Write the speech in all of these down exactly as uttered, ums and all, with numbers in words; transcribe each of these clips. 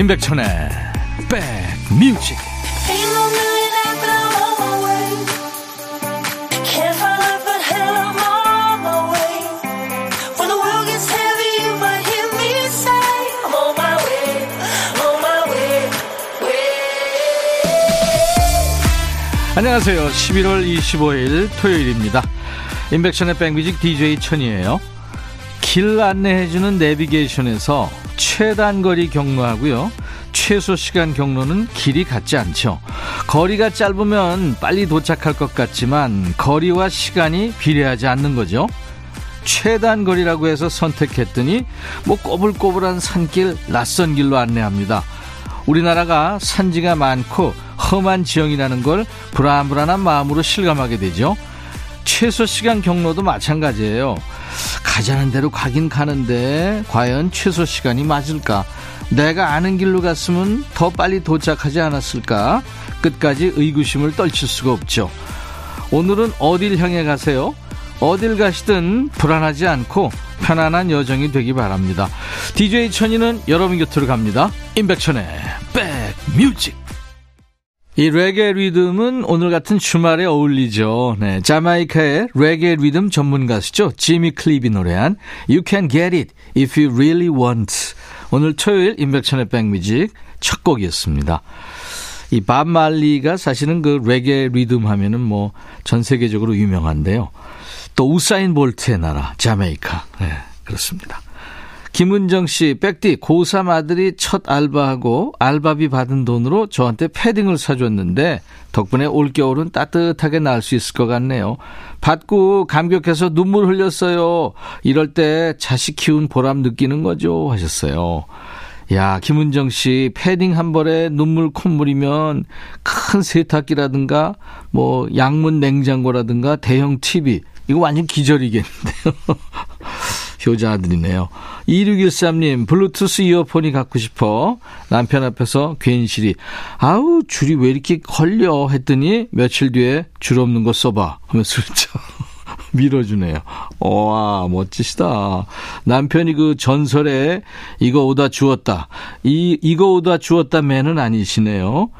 임백천의 백뮤직. 안녕하세요. 십일월 이십오일 토요일입니다. 임백천의 백뮤직 디제이 천이에요. 길 안내해주는 내비게이션에서 최단거리 경로하고요, 최소시간 경로는 길이 같지 않죠. 거리가 짧으면 빨리 도착할 것 같지만 거리와 시간이 비례하지 않는 거죠. 최단거리라고 해서 선택했더니 뭐 꼬불꼬불한 산길, 낯선 길로 안내합니다. 우리나라가 산지가 많고 험한 지형이라는 걸 불안불안한 마음으로 실감하게 되죠. 최소시간 경로도 마찬가지예요. 가자는 대로 가긴 가는데 과연 최소시간이 맞을까? 내가 아는 길로 갔으면 더 빨리 도착하지 않았을까? 끝까지 의구심을 떨칠 수가 없죠. 오늘은 어딜 향해 가세요? 어딜 가시든 불안하지 않고 편안한 여정이 되기 바랍니다. 디제이 천이는 여러분 곁으로 갑니다. 임백천의 백뮤직. 이 레게 리듬은 오늘 같은 주말에 어울리죠. 네, 자메이카의 레게 리듬 전문 가수죠. 지미 클리비 노래한 You Can Get It If You Really Want. 오늘 토요일 임백천의 백뮤직 첫 곡이었습니다. 이 밥 말리가 사실은 그 레게 리듬 하면은 뭐 전 세계적으로 유명한데요. 또 우사인 볼트의 나라 자메이카. 네, 그렇습니다. 김은정 씨, 백디 고삼 아들이 첫 알바하고 알바비 받은 돈으로 저한테 패딩을 사줬는데 덕분에 올겨울은 따뜻하게 날 수 있을 것 같네요. 받고 감격해서 눈물 흘렸어요. 이럴 때 자식 키운 보람 느끼는 거죠, 하셨어요. 야, 김은정 씨, 패딩 한 벌에 눈물 콧물이면 큰 세탁기라든가 뭐 양문 냉장고라든가 대형 티비, 이거 완전 기절이겠는데요. 효자 아들이네요. 이육일삼 님, 블루투스 이어폰이 갖고 싶어 남편 앞에서 괜시리 아우 줄이 왜 이렇게 걸려 했더니 며칠 뒤에 줄 없는 거 써봐 하면서 밀어주네요. 와, 멋지시다. 남편이 그 전설에 이거 오다 주웠다 이, 이거 오다 주웠다 매는 아니시네요.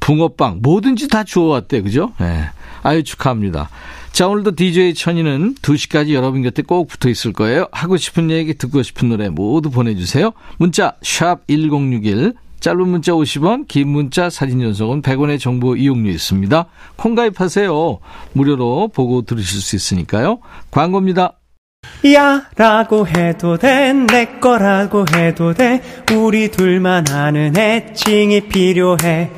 붕어빵 뭐든지 다 주워왔대, 그죠? 네. 아유, 축하합니다. 자, 오늘도 디제이 천이는 두 시까지 여러분 곁에 꼭 붙어있을 거예요. 하고 싶은 얘기, 듣고 싶은 노래 모두 보내주세요. 문자 샵 일공육일, 짧은 문자 오십 원, 긴 문자 사진 전송은 백 원의 정보 이용료 있습니다. 콩 가입하세요. 무료로 보고 들으실 수 있으니까요. 광고입니다. 야 라고 해도 돼, 내 거라고 해도 돼, 우리 둘만 아는 애칭이 필요해.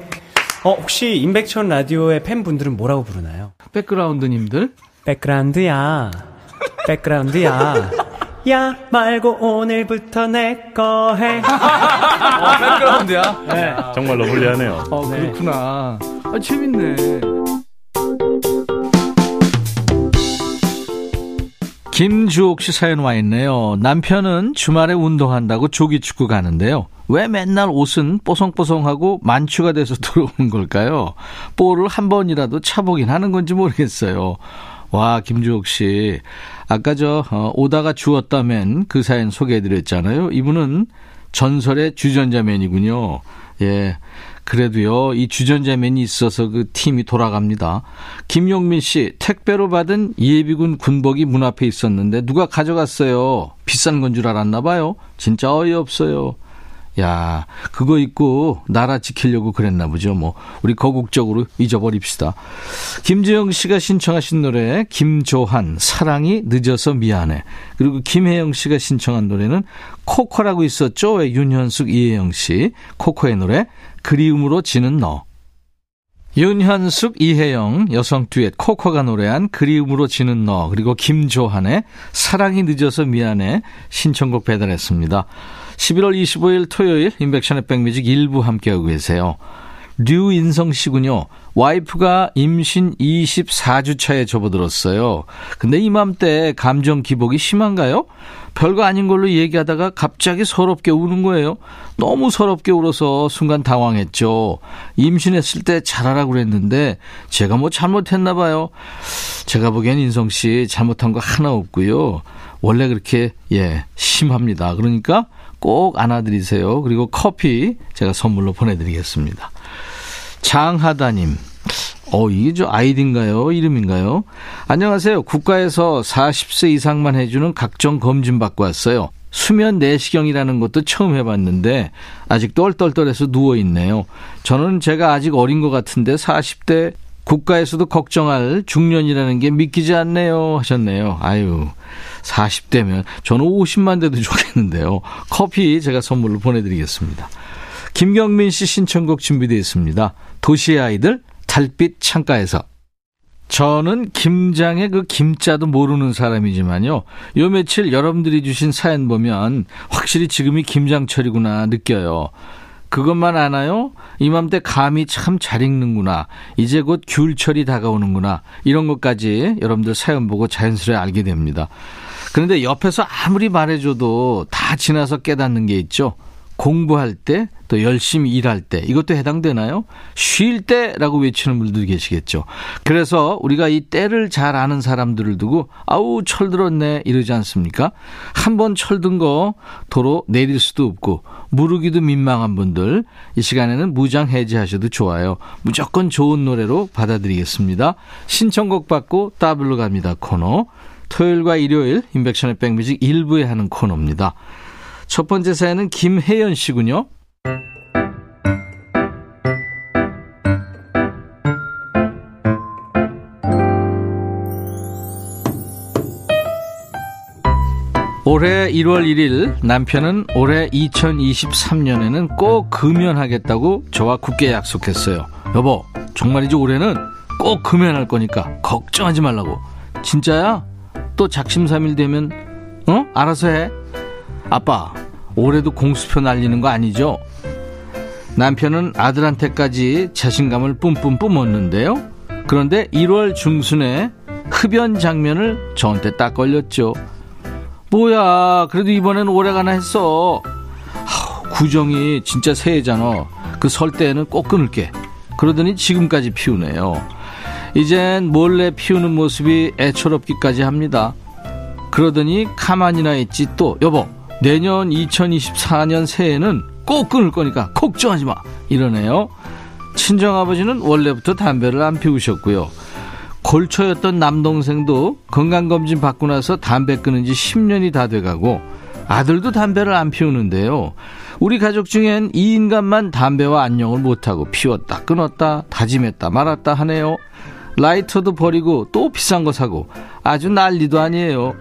어, 혹시 임백천 라디오의 팬분들은 뭐라고 부르나요? 백그라운드님들? 백그라운드야, 백그라운드야. 야 말고 오늘부터 내 거 해. 어, 백그라운드야? 네. 정말 러블리하네요. 어, 그렇구나. 아, 재밌네. 김주옥 씨 사연 와 있네요. 남편은 주말에 운동한다고 조기축구 가는데요. 왜 맨날 옷은 뽀송뽀송하고 만추가 돼서 들어오는 걸까요? 볼을 한 번이라도 차보긴 하는 건지 모르겠어요. 와, 김주옥 씨, 아까 저 오다가 주웠다맨 그 사연 소개해드렸잖아요. 이분은 전설의 주전자맨이군요. 예, 그래도요, 이 주전자맨이 있어서 그 팀이 돌아갑니다. 김용민 씨, 택배로 받은 예비군 군복이 문 앞에 있었는데 누가 가져갔어요. 비싼 건 줄 알았나 봐요. 진짜 어이없어요. 야, 그거 입고 나라 지키려고 그랬나 보죠. 뭐 우리 거국적으로 잊어버립시다. 김지영 씨가 신청하신 노래 김조한 사랑이 늦어서 미안해. 그리고 김혜영 씨가 신청한 노래는 코코라고 있었죠. 윤현숙, 이혜영 씨, 코코의 노래 그리움으로 지는 너. 윤현숙, 이혜영 여성 듀엣 코코가 노래한 그리움으로 지는 너, 그리고 김조한의 사랑이 늦어서 미안해 신청곡 배달했습니다. 십일월 이십오일 토요일 임백천의 백뮤직 일부 함께하고 계세요. 류인성 씨군요. 와이프가 임신 이십사 주 차에 접어들었어요. 근데 이맘때 감정 기복이 심한가요? 별거 아닌 걸로 얘기하다가 갑자기 서럽게 우는 거예요. 너무 서럽게 울어서 순간 당황했죠. 임신했을 때 잘하라고 그랬는데 제가 뭐 잘못했나 봐요. 제가 보기엔 인성 씨 잘못한 거 하나 없고요. 원래 그렇게 예 심합니다. 그러니까 꼭 안아드리세요. 그리고 커피 제가 선물로 보내드리겠습니다. 장하다님, 어, 이게 저 아이디인가요? 이름인가요? 안녕하세요. 국가에서 사십 세 이상만 해주는 각종 검진 받고 왔어요. 수면 내시경이라는 것도 처음 해봤는데 아직 떨떨떨해서 누워있네요. 저는 제가 아직 어린 것 같은데 사십 대 국가에서도 걱정할 중년이라는 게 믿기지 않네요 하셨네요. 아유, 사십 대면 저는 오십만 대도 좋겠는데요. 커피 제가 선물로 보내드리겠습니다. 김경민 씨 신청곡 준비되어 있습니다. 도시의 아이들 달빛 창가에서. 저는 김장의 그 김자도 모르는 사람이지만요, 요 며칠 여러분들이 주신 사연 보면 확실히 지금이 김장철이구나 느껴요. 그것만 아나요? 이맘때 감이 참 잘 익는구나, 이제 곧 귤철이 다가오는구나, 이런 것까지 여러분들 사연 보고 자연스레 알게 됩니다. 그런데 옆에서 아무리 말해줘도 다 지나서 깨닫는 게 있죠. 공부할 때, 또 열심히 일할 때, 이것도 해당되나요? 쉴 때라고 외치는 분들도 계시겠죠. 그래서 우리가 이 때를 잘 아는 사람들을 두고 아우 철들었네 이러지 않습니까? 한번 철든 거 도로 내릴 수도 없고 무르기도 민망한 분들, 이 시간에는 무장 해제하셔도 좋아요. 무조건 좋은 노래로 받아들이겠습니다. 신청곡 받고 따블로 갑니다 코너. 토요일과 일요일 임백천의 백뮤직 일부에 하는 코너입니다. 첫 번째 사연은 김혜연 씨군요. 올해 일월 일일 남편은 올해 이천이십삼 년에는 꼭 금연하겠다고 저와 굳게 약속했어요. 여보, 정말이지 올해는 꼭 금연할 거니까 걱정하지 말라고. 진짜야? 또 작심삼일 되면 어? 알아서 해. 아빠, 올해도 공수표 날리는 거 아니죠? 남편은 아들한테까지 자신감을 뿜뿜 뿜었는데요. 그런데 일월 중순에 흡연 장면을 저한테 딱 걸렸죠. 뭐야, 그래도 이번엔 올해가나 했어. 아우, 구정이 진짜 새해잖아. 그 설 때에는 꼭 끊을게. 그러더니 지금까지 피우네요. 이젠 몰래 피우는 모습이 애처롭기까지 합니다. 그러더니 가만히나 있지 또, 여보, 내년 이천이십사 년 새해에는 꼭 끊을 거니까 걱정하지 마, 이러네요. 친정아버지는 원래부터 담배를 안 피우셨고요. 골초였던 남동생도 건강검진 받고 나서 담배 끊은 지 십 년이 다 돼가고, 아들도 담배를 안 피우는데요. 우리 가족 중엔 이 인간만 담배와 안녕을 못하고 피웠다 끊었다 다짐했다 말았다 하네요. 라이터도 버리고 또 비싼 거 사고 아주 난리도 아니에요.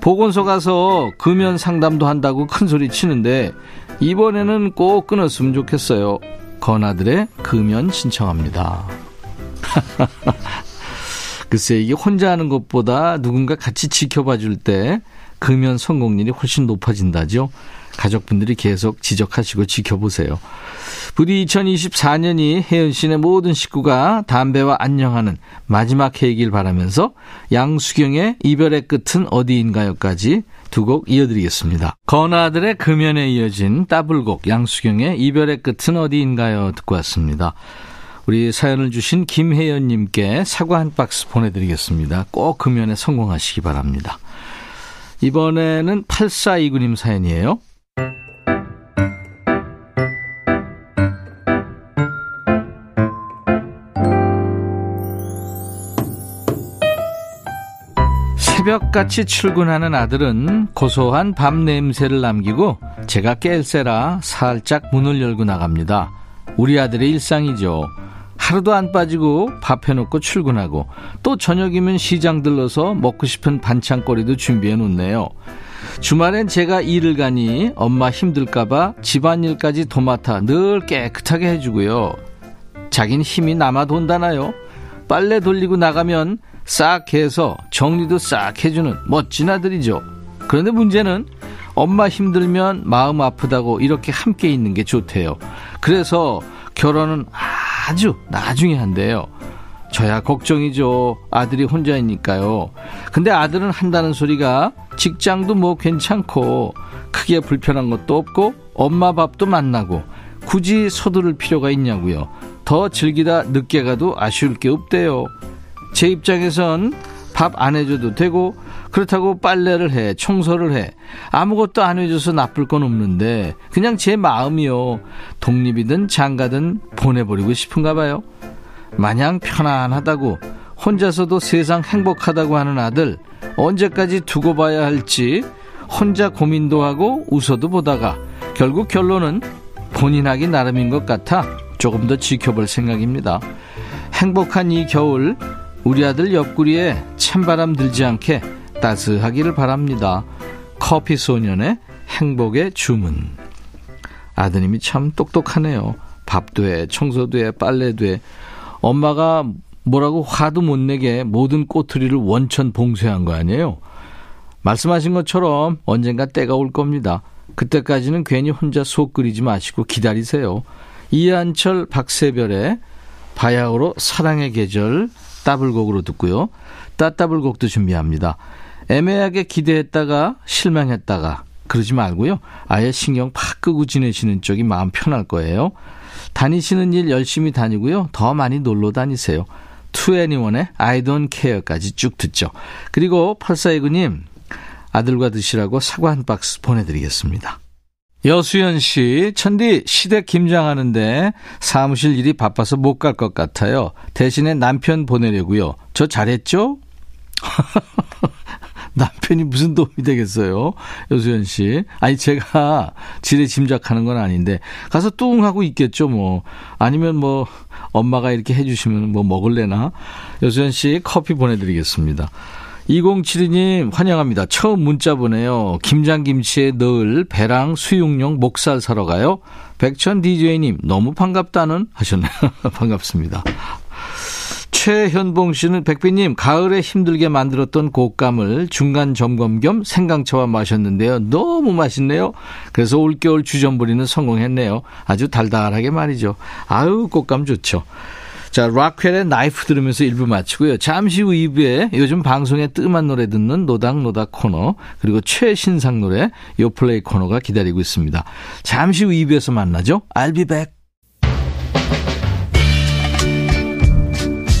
보건소 가서 금연 상담도 한다고 큰소리 치는데 이번에는 꼭 끊었으면 좋겠어요. 건아들의 금연 신청합니다. 글쎄, 이게 혼자 하는 것보다 누군가 같이 지켜봐 줄 때 금연 성공률이 훨씬 높아진다죠. 가족분들이 계속 지적하시고 지켜보세요. 부디 이천이십사 년이 혜연 씨네 모든 식구가 담배와 안녕하는 마지막 해이길 바라면서 양수경의 이별의 끝은 어디인가요까지 두 곡 이어드리겠습니다. 건아들의 금연에 이어진 따블곡 양수경의 이별의 끝은 어디인가요 듣고 왔습니다. 우리 사연을 주신 김혜연님께 사과 한 박스 보내드리겠습니다. 꼭 금연에 성공하시기 바랍니다. 이번에는 팔사이구 님 사연이에요. 새벽같이 출근하는 아들은 고소한 밤 냄새를 남기고 제가 깰세라 살짝 문을 열고 나갑니다. 우리 아들의 일상이죠. 하루도 안 빠지고 밥 해놓고 출근하고 또 저녁이면 시장 들러서 먹고 싶은 반찬거리도 준비해 놓네요. 주말엔 제가 일을 가니 엄마 힘들까봐 집안일까지 도맡아 늘 깨끗하게 해주고요. 자긴 힘이 남아 돈다나요? 빨래 돌리고 나가면 싹 해서 정리도 싹 해주는 멋진 아들이죠. 그런데 문제는 엄마 힘들면 마음 아프다고 이렇게 함께 있는 게 좋대요. 그래서 결혼은 아주 나중에 한대요. 저야 걱정이죠. 아들이 혼자이니까요. 근데 아들은 한다는 소리가 직장도 뭐 괜찮고 크게 불편한 것도 없고 엄마 밥도 만나고 굳이 서두를 필요가 있냐고요. 더 즐기다 늦게 가도 아쉬울 게 없대요. 제 입장에선 밥 안 해줘도 되고 그렇다고 빨래를 해, 청소를 해, 아무것도 안 해줘서 나쁠 건 없는데 그냥 제 마음이요. 독립이든 장가든 보내버리고 싶은가 봐요. 마냥 편안하다고 혼자서도 세상 행복하다고 하는 아들, 언제까지 두고 봐야 할지 혼자 고민도 하고 웃어도 보다가 결국 결론은 본인하기 나름인 것 같아 조금 더 지켜볼 생각입니다. 행복한 이 겨울 우리 아들 옆구리에 찬바람 들지 않게 따스하기를 바랍니다. 커피 소년의 행복의 주문. 아드님이 참 똑똑하네요. 밥도 해, 청소도 해, 빨래도 해. 엄마가 뭐라고 화도 못 내게 모든 꼬투리를 원천 봉쇄한 거 아니에요? 말씀하신 것처럼 언젠가 때가 올 겁니다. 그때까지는 괜히 혼자 속 끓이지 마시고 기다리세요. 이한철 박세별의 바야흐로 사랑의 계절 따블곡으로 듣고요. 따따블곡도 준비합니다. 애매하게 기대했다가 실망했다가 그러지 말고요. 아예 신경 팍 끄고 지내시는 쪽이 마음 편할 거예요. 다니시는 일 열심히 다니고요. 더 많이 놀러 다니세요. 투애니원의 I don't care까지 쭉 듣죠. 그리고 팔사이구님 아들과 드시라고 사과 한 박스 보내드리겠습니다. 여수연 씨, 천디 시댁 김장하는데 사무실 일이 바빠서 못 갈 것 같아요. 대신에 남편 보내려고요. 저 잘했죠? 남편이 무슨 도움이 되겠어요, 여수연 씨. 아니 제가 지레 짐작하는 건 아닌데 가서 뚱 하고 있겠죠 뭐. 아니면 뭐 엄마가 이렇게 해주시면 뭐 먹을래나. 여수연 씨 커피 보내드리겠습니다. 이공칠이님 환영합니다. 처음 문자 보내요. 김장김치에 넣을 배랑 수육용 목살 사러 가요. 백천 디제이님 너무 반갑다는 하셨네요. 반갑습니다. 최현봉 씨는 백비님 가을에 힘들게 만들었던 곶감을 중간 점검 겸 생강차와 마셨는데요. 너무 맛있네요. 그래서 올겨울 주전부리는 성공했네요. 아주 달달하게 말이죠. 아유 곶감 좋죠. 자, 락웰의 나이프 들으면서 일 부 마치고요. 잠시 후 이 부에 요즘 방송에 뜸한 노래 듣는 노닥노닥 코너, 그리고 최신상 노래 요플레이 코너가 기다리고 있습니다. 잠시 후 이 부에서 만나죠. I'll be back.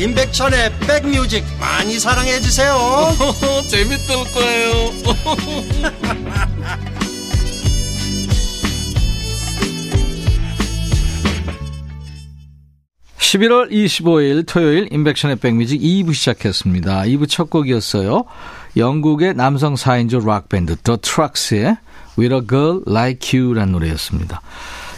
임백천의 백뮤직 많이 사랑해 주세요. 재밌을 거예요. 십일월 이십오일 토요일 인백션의 백뮤직 이 부 시작했습니다. 이 부 첫 곡이었어요. 영국의 남성 사 인조 락밴드 The Trucks의 With a Girl Like You라는 노래였습니다.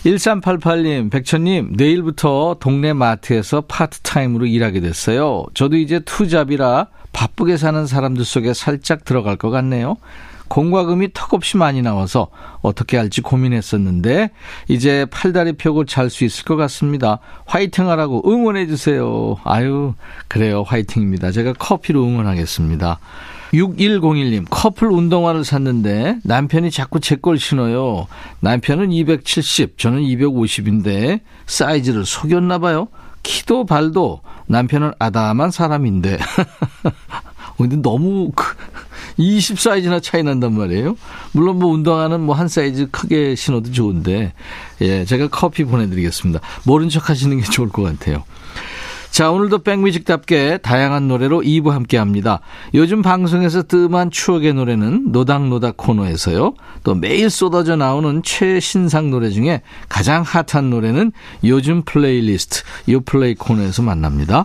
일삼팔팔님 백천님 내일부터 동네 마트에서 파트타임으로 일하게 됐어요. 저도 이제 투잡이라 바쁘게 사는 사람들 속에 살짝 들어갈 것 같네요. 공과금이 턱없이 많이 나와서 어떻게 할지 고민했었는데 이제 팔다리 펴고 잘 수 있을 것 같습니다. 화이팅하라고 응원해 주세요. 아유 그래요 화이팅입니다. 제가 커피로 응원하겠습니다. 육일공일님 커플 운동화를 샀는데 남편이 자꾸 제 걸 신어요. 남편은 이백칠십 저는 이백오십인데 사이즈를 속였나 봐요. 키도 발도 남편은 아담한 사람인데 근데 너무 이십 사이즈나 차이 난단 말이에요. 물론 뭐 운동화는 뭐 한 사이즈 크게 신어도 좋은데 예, 제가 커피 보내드리겠습니다. 모른 척 하시는 게 좋을 것 같아요. 자, 오늘도 백뮤직답게 다양한 노래로 이 부 함께합니다. 요즘 방송에서 뜸한 추억의 노래는 노닥노닥 코너에서요. 또 매일 쏟아져 나오는 최신상 노래 중에 가장 핫한 노래는 요즘 플레이리스트 요플레이 코너에서 만납니다.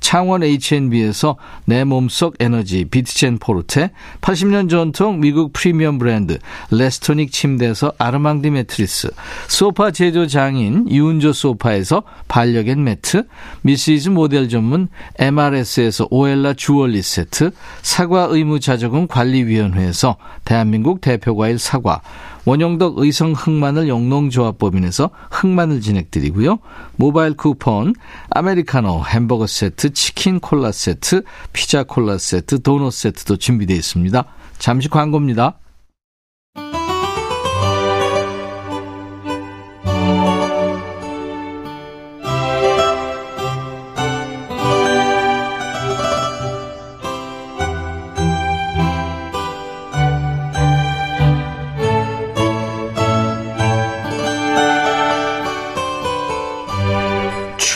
창원 에이치앤비에서 내 몸속 에너지 비트젠 포르테, 팔십 년 전통 미국 프리미엄 브랜드 레스토닉 침대에서 아르망디 매트리스, 소파 제조 장인 이운조 소파에서 반려견 매트, 미시즈 모델 전문 엠알에스에서 오엘라 주얼리 세트, 사과 의무 자조금 관리위원회에서 대한민국 대표과일 사과, 원영덕 의성 흑마늘 영농조합법인에서 흑마늘 진행드리고요. 모바일 쿠폰, 아메리카노, 햄버거 세트, 치킨 콜라 세트, 피자 콜라 세트, 도넛 세트도 준비되어 있습니다. 잠시 광고입니다.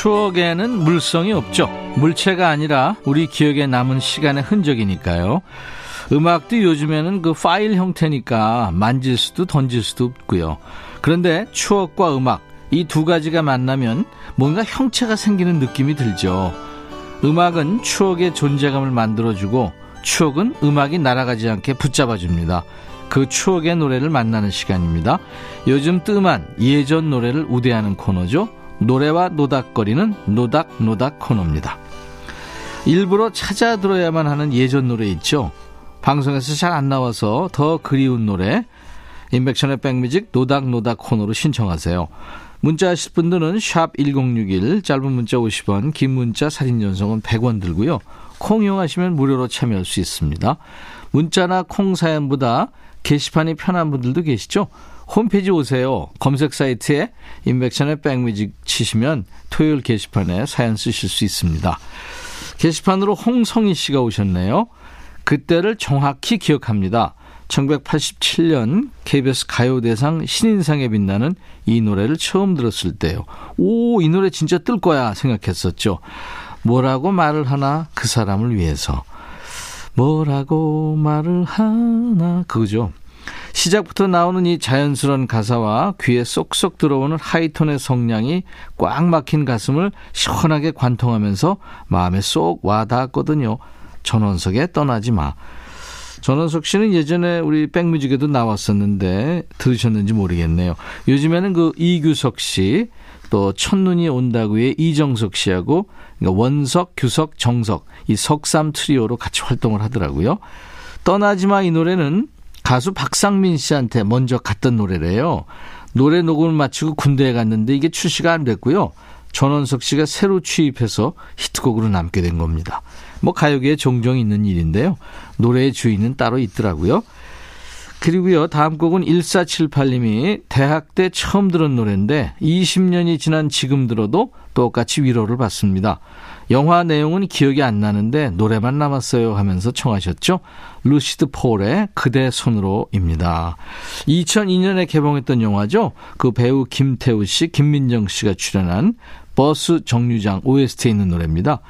추억에는 물성이 없죠. 물체가 아니라 우리 기억에 남은 시간의 흔적이니까요. 음악도 요즘에는 그 파일 형태니까 만질 수도 던질 수도 없고요. 그런데 추억과 음악, 이 두 가지가 만나면 뭔가 형체가 생기는 느낌이 들죠. 음악은 추억의 존재감을 만들어주고, 추억은 음악이 날아가지 않게 붙잡아줍니다. 그 추억의 노래를 만나는 시간입니다. 요즘 뜸한 예전 노래를 우대하는 코너죠. 노래와 노닥거리는 노닥노닥 코너입니다. 일부러 찾아 들어야만 하는 예전 노래 있죠. 방송에서 잘 안 나와서 더 그리운 노래, 임백천의 백뮤직 노닥노닥 코너로 신청하세요. 문자 하실 분들은 샵 천육십일, 짧은 문자 오십 원, 긴 문자 사진 연속은 백 원 들고요. 콩 이용하시면 무료로 참여할 수 있습니다. 문자나 콩 사연보다 게시판이 편한 분들도 계시죠. 홈페이지 오세요. 검색 사이트에 임백천의 백뮤직 치시면 토요일 게시판에 사연 쓰실 수 있습니다. 게시판으로 홍성희 씨가 오셨네요. 그때를 정확히 기억합니다. 천구백팔십칠 년 케이비에스 가요대상 신인상에 빛나는 이 노래를 처음 들었을 때요. 오, 이 노래 진짜 뜰 거야 생각했었죠. 뭐라고 말을 하나 그 사람을 위해서. 뭐라고 말을 하나, 그거죠. 시작부터 나오는 이 자연스러운 가사와 귀에 쏙쏙 들어오는 하이톤의 성량이 꽉 막힌 가슴을 시원하게 관통하면서 마음에 쏙 와닿았거든요. 전원석의 떠나지 마. 전원석 씨는 예전에 우리 백뮤직에도 나왔었는데 들으셨는지 모르겠네요. 요즘에는 그 이규석 씨, 또 첫눈이 온다고의 이정석 씨하고, 그러니까 원석, 규석, 정석, 이 석삼 트리오로 같이 활동을 하더라고요. 떠나지 마, 이 노래는 가수 박상민 씨한테 먼저 갔던 노래래요. 노래 녹음을 마치고 군대에 갔는데 이게 출시가 안 됐고요. 전원석 씨가 새로 취입해서 히트곡으로 남게 된 겁니다. 뭐 가요계에 종종 있는 일인데요. 노래의 주인은 따로 있더라고요. 그리고요, 다음 곡은 천사백칠십팔 님이 대학 때 처음 들은 노래인데 이십 년이 지난 지금 들어도 똑같이 위로를 받습니다. 영화 내용은 기억이 안 나는데 노래만 남았어요 하면서 청하셨죠. 루시드 폴의 그대 손으로입니다. 이천이 년에 개봉했던 영화죠. 그 배우 김태우 씨, 김민정 씨가 출연한 버스 정류장 오에스티에 있는 노래입니다.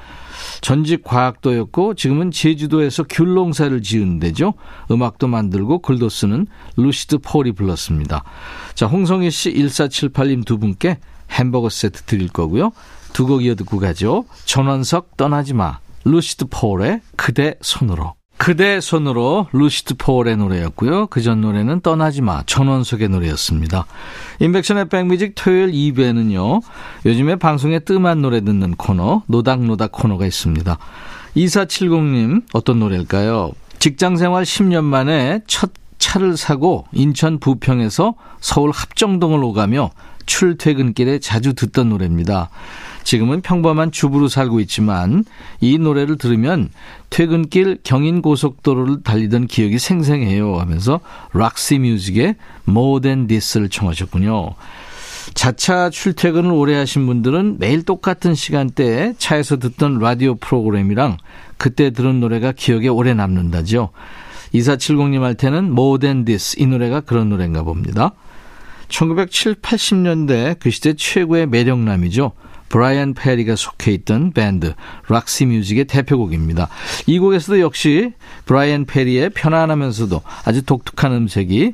전직 과학도였고 지금은 제주도에서 귤농사를 지은 데죠. 음악도 만들고 글도 쓰는 루시드 폴이 불렀습니다. 자, 홍성희 씨, 천사백칠십팔 님 두 분께 햄버거 세트 드릴 거고요. 두 곡 이어 듣고 가죠. 전원석 떠나지 마, 루시드 폴의 그대 손으로. 그대 손으로, 루시드 폴의 노래였고요. 그전 노래는 떠나지 마, 전원석의 노래였습니다. 인백션의 백뮤직 토요일 이 부에는요. 요즘에 방송에 뜸한 노래 듣는 코너, 노닥노닥 코너가 있습니다. 이사칠공 님, 어떤 노래일까요? 직장생활 십 년 만에 첫 차를 사고 인천 부평에서 서울 합정동을 오가며 출퇴근길에 자주 듣던 노래입니다. 지금은 평범한 주부로 살고 있지만 이 노래를 들으면 퇴근길 경인고속도로를 달리던 기억이 생생해요 하면서 락시 뮤직의 More Than This를 청하셨군요. 자차 출퇴근을 오래 하신 분들은 매일 똑같은 시간대에 차에서 듣던 라디오 프로그램이랑 그때 들은 노래가 기억에 오래 남는다죠. 이사칠공 님 할 때는 More Than This, 이 노래가 그런 노래인가 봅니다. 천구백칠십, 팔십 년대 그 시대 최고의 매력남이죠. 브라이언 페리가 속해 있던 밴드 락시 뮤직의 대표곡입니다. 이 곡에서도 역시 브라이언 페리의 편안하면서도 아주 독특한 음색이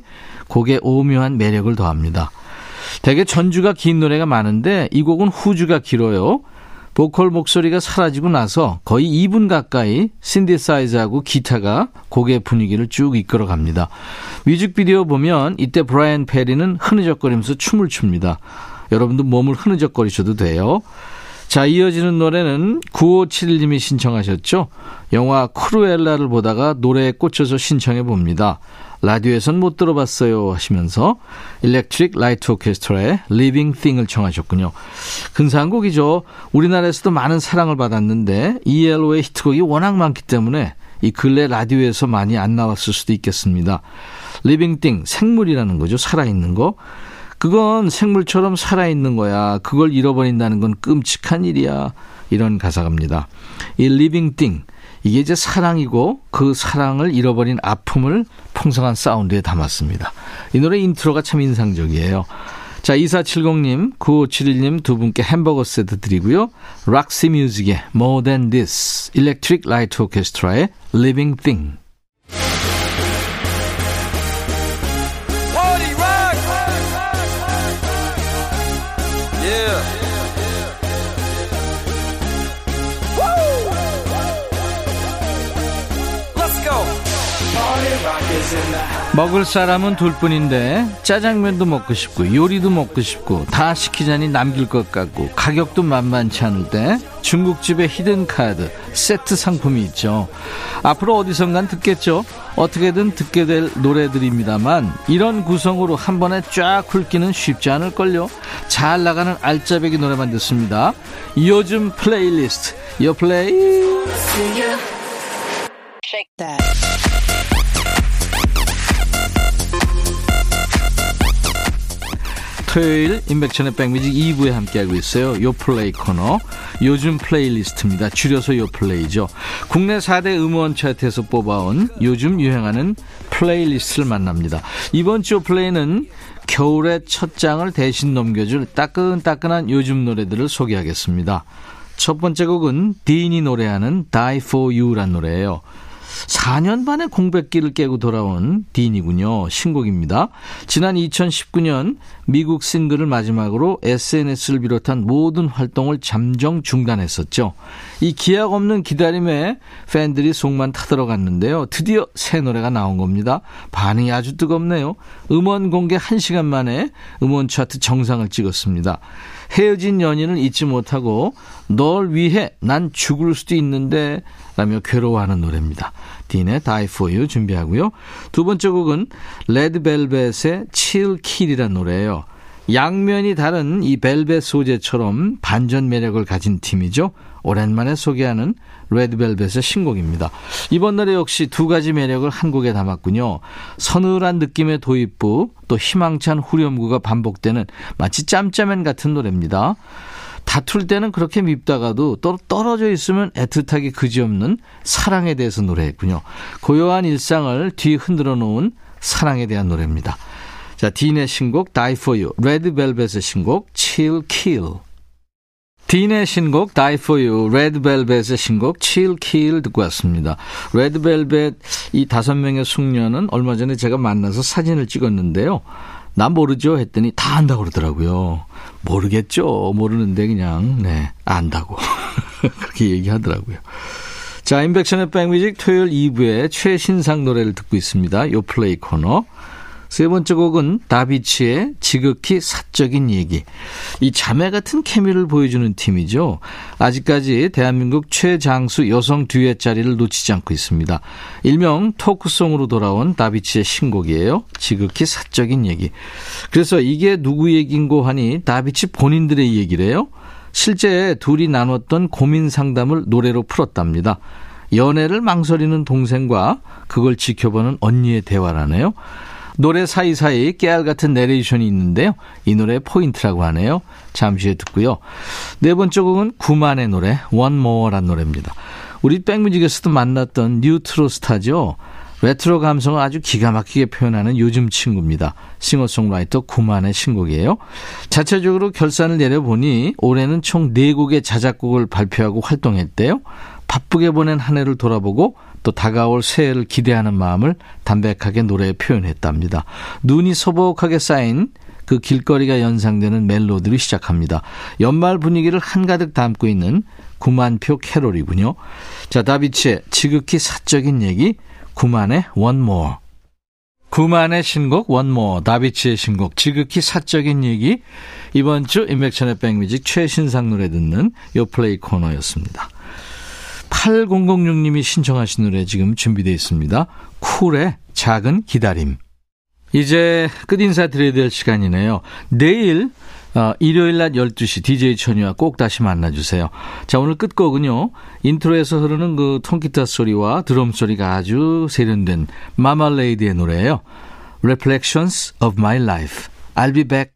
곡의 오묘한 매력을 더합니다. 대개 전주가 긴 노래가 많은데 이 곡은 후주가 길어요. 보컬 목소리가 사라지고 나서 거의 이 분 가까이 신디사이저하고 기타가 곡의 분위기를 쭉 이끌어갑니다. 뮤직비디오 보면 이때 브라이언 페리는 흐느적거리면서 춤을 춥니다. 여러분도 몸을 흐느적거리셔도 돼요. 자, 이어지는 노래는 구오칠일님이 신청하셨죠. 영화 크루엘라를 보다가 노래에 꽂혀서 신청해 봅니다. 라디오에선 못 들어봤어요 하시면서 일렉트릭 라이트 오케스트라의 리빙 띵을 청하셨군요. 근사한 곡이죠. 우리나라에서도 많은 사랑을 받았는데 이엘오의 히트곡이 워낙 많기 때문에 이 근래 라디오에서 많이 안 나왔을 수도 있겠습니다. 리빙 띵, 생물이라는 거죠. 살아있는 거. 그건 생물처럼 살아있는 거야. 그걸 잃어버린다는 건 끔찍한 일이야. 이런 가사입니다. 이 리빙 띵, 이게 이제 사랑이고 그 사랑을 잃어버린 아픔을 풍성한 사운드에 담았습니다. 이 노래 인트로가 참 인상적이에요. 자, 이사칠공님, 구오칠일님 두 분께 햄버거 세트 드리고요. 락시 뮤직의 More Than This, 일렉트릭 라이트 오케스트라의 Living Thing. 먹을 사람은 둘뿐인데 짜장면도 먹고 싶고 요리도 먹고 싶고 다 시키자니 남길 것 같고 가격도 만만치 않을 때 중국집의 히든카드 세트 상품이 있죠. 앞으로 어디선간 듣겠죠. 어떻게든 듣게 될 노래들입니다만 이런 구성으로 한 번에 쫙 훑기는 쉽지 않을걸요. 잘 나가는 알짜배기 노래만 듣습니다. 요즘 플레이리스트 요플레이. Shake that. 토요일 임백천의 백뮤직 이 부에 함께하고 있어요. 요플레이 코너, 요즘 플레이리스트입니다. 줄여서 요플레이죠. 국내 사대 음원 차트에서 뽑아온 요즘 유행하는 플레이리스트를 만납니다. 이번 주 플레이는 겨울의 첫 장을 대신 넘겨줄 따끈따끈한 요즘 노래들을 소개하겠습니다. 첫 번째 곡은 디인이 노래하는 Die For You란 노래예요. 사 년 만에 공백기를 깨고 돌아온 딘이군요. 신곡입니다. 지난 이천십구년 미국 싱글을 마지막으로 에스엔에스를 비롯한 모든 활동을 잠정 중단했었죠. 이 기약 없는 기다림에 팬들이 속만 타들어갔는데요. 드디어 새 노래가 나온 겁니다. 반응이 아주 뜨겁네요. 음원 공개 한 시간 만에 음원 차트 정상을 찍었습니다. 헤어진 연인을 잊지 못하고 널 위해 난 죽을 수도 있는데 라며 괴로워하는 노래입니다. 딘의 Die For You 준비하고요. 두 번째 곡은 레드 벨벳의 Chill Kill이라는 노래예요. 양면이 다른 이 벨벳 소재처럼 반전 매력을 가진 팀이죠. 오랜만에 소개하는 레드벨벳의 신곡입니다. 이번 노래 역시 두 가지 매력을 한 곡에 담았군요. 서늘한 느낌의 도입부, 또 희망찬 후렴구가 반복되는 마치 짬짜면 같은 노래입니다. 다툴 때는 그렇게 밉다가도 또 떨어져 있으면 애틋하게 그지없는 사랑에 대해서 노래했군요. 고요한 일상을 뒤 흔들어 놓은 사랑에 대한 노래입니다. 자, 딘의 신곡 Die For You, 레드벨벳의 신곡 Chill Kill. 딘의 신곡 Die For You, 레드벨벳의 신곡 Chill Kill 듣고 왔습니다. 레드벨벳 이 다섯 명의 숙녀는 얼마 전에 제가 만나서 사진을 찍었는데요. 난 모르죠 했더니 다 안다고 그러더라고요. 모르겠죠. 모르는데 그냥 네 안다고 그렇게 얘기하더라고요. 자, 임백천의 백뮤직 토요일 이 부에 최신상 노래를 듣고 있습니다. 요플레이 코너. 세 번째 곡은 다비치의 지극히 사적인 얘기. 이 자매 같은 케미를 보여주는 팀이죠. 아직까지 대한민국 최장수 여성 듀엣 자리를 놓치지 않고 있습니다. 일명 토크송으로 돌아온 다비치의 신곡이에요. 지극히 사적인 얘기. 그래서 이게 누구 얘기인고 하니 다비치 본인들의 얘기래요. 실제 둘이 나눴던 고민 상담을 노래로 풀었답니다. 연애를 망설이는 동생과 그걸 지켜보는 언니의 대화라네요. 노래 사이사이 깨알 같은 내레이션이 있는데요. 이 노래의 포인트라고 하네요. 잠시 후에 듣고요. 네 번째 곡은 구만의 노래 One More란 노래입니다. 우리 백뮤직에서도 만났던 뉴트로 스타죠. 레트로 감성을 아주 기가 막히게 표현하는 요즘 친구입니다. 싱어송라이터 구만의 신곡이에요. 자체적으로 결산을 내려보니 올해는 총 네 곡의 자작곡을 발표하고 활동했대요. 바쁘게 보낸 한 해를 돌아보고 또 다가올 새해를 기대하는 마음을 담백하게 노래에 표현했답니다. 눈이 소복하게 쌓인 그 길거리가 연상되는 멜로디로 시작합니다. 연말 분위기를 한가득 담고 있는 구만표 캐롤이군요. 자, 다비치의 지극히 사적인 얘기 구만의 One More. 구만의 신곡 One More, 다비치의 신곡 지극히 사적인 얘기. 이번 주 임백천의 백뮤직 최신상 노래 듣는 요 플레이 코너였습니다. 팔공공육님이 신청하신 노래 지금 준비되어 있습니다. 쿨의 작은 기다림. 이제 끝인사 드려야 될 시간이네요. 내일 어, 일요일 낮 열두 시 디제이 천이와 꼭 다시 만나주세요. 자, 오늘 끝곡은요, 인트로에서 흐르는 그 통기타 소리와 드럼 소리가 아주 세련된 마말레이드의 노래예요. Reflections of my life. I'll be back.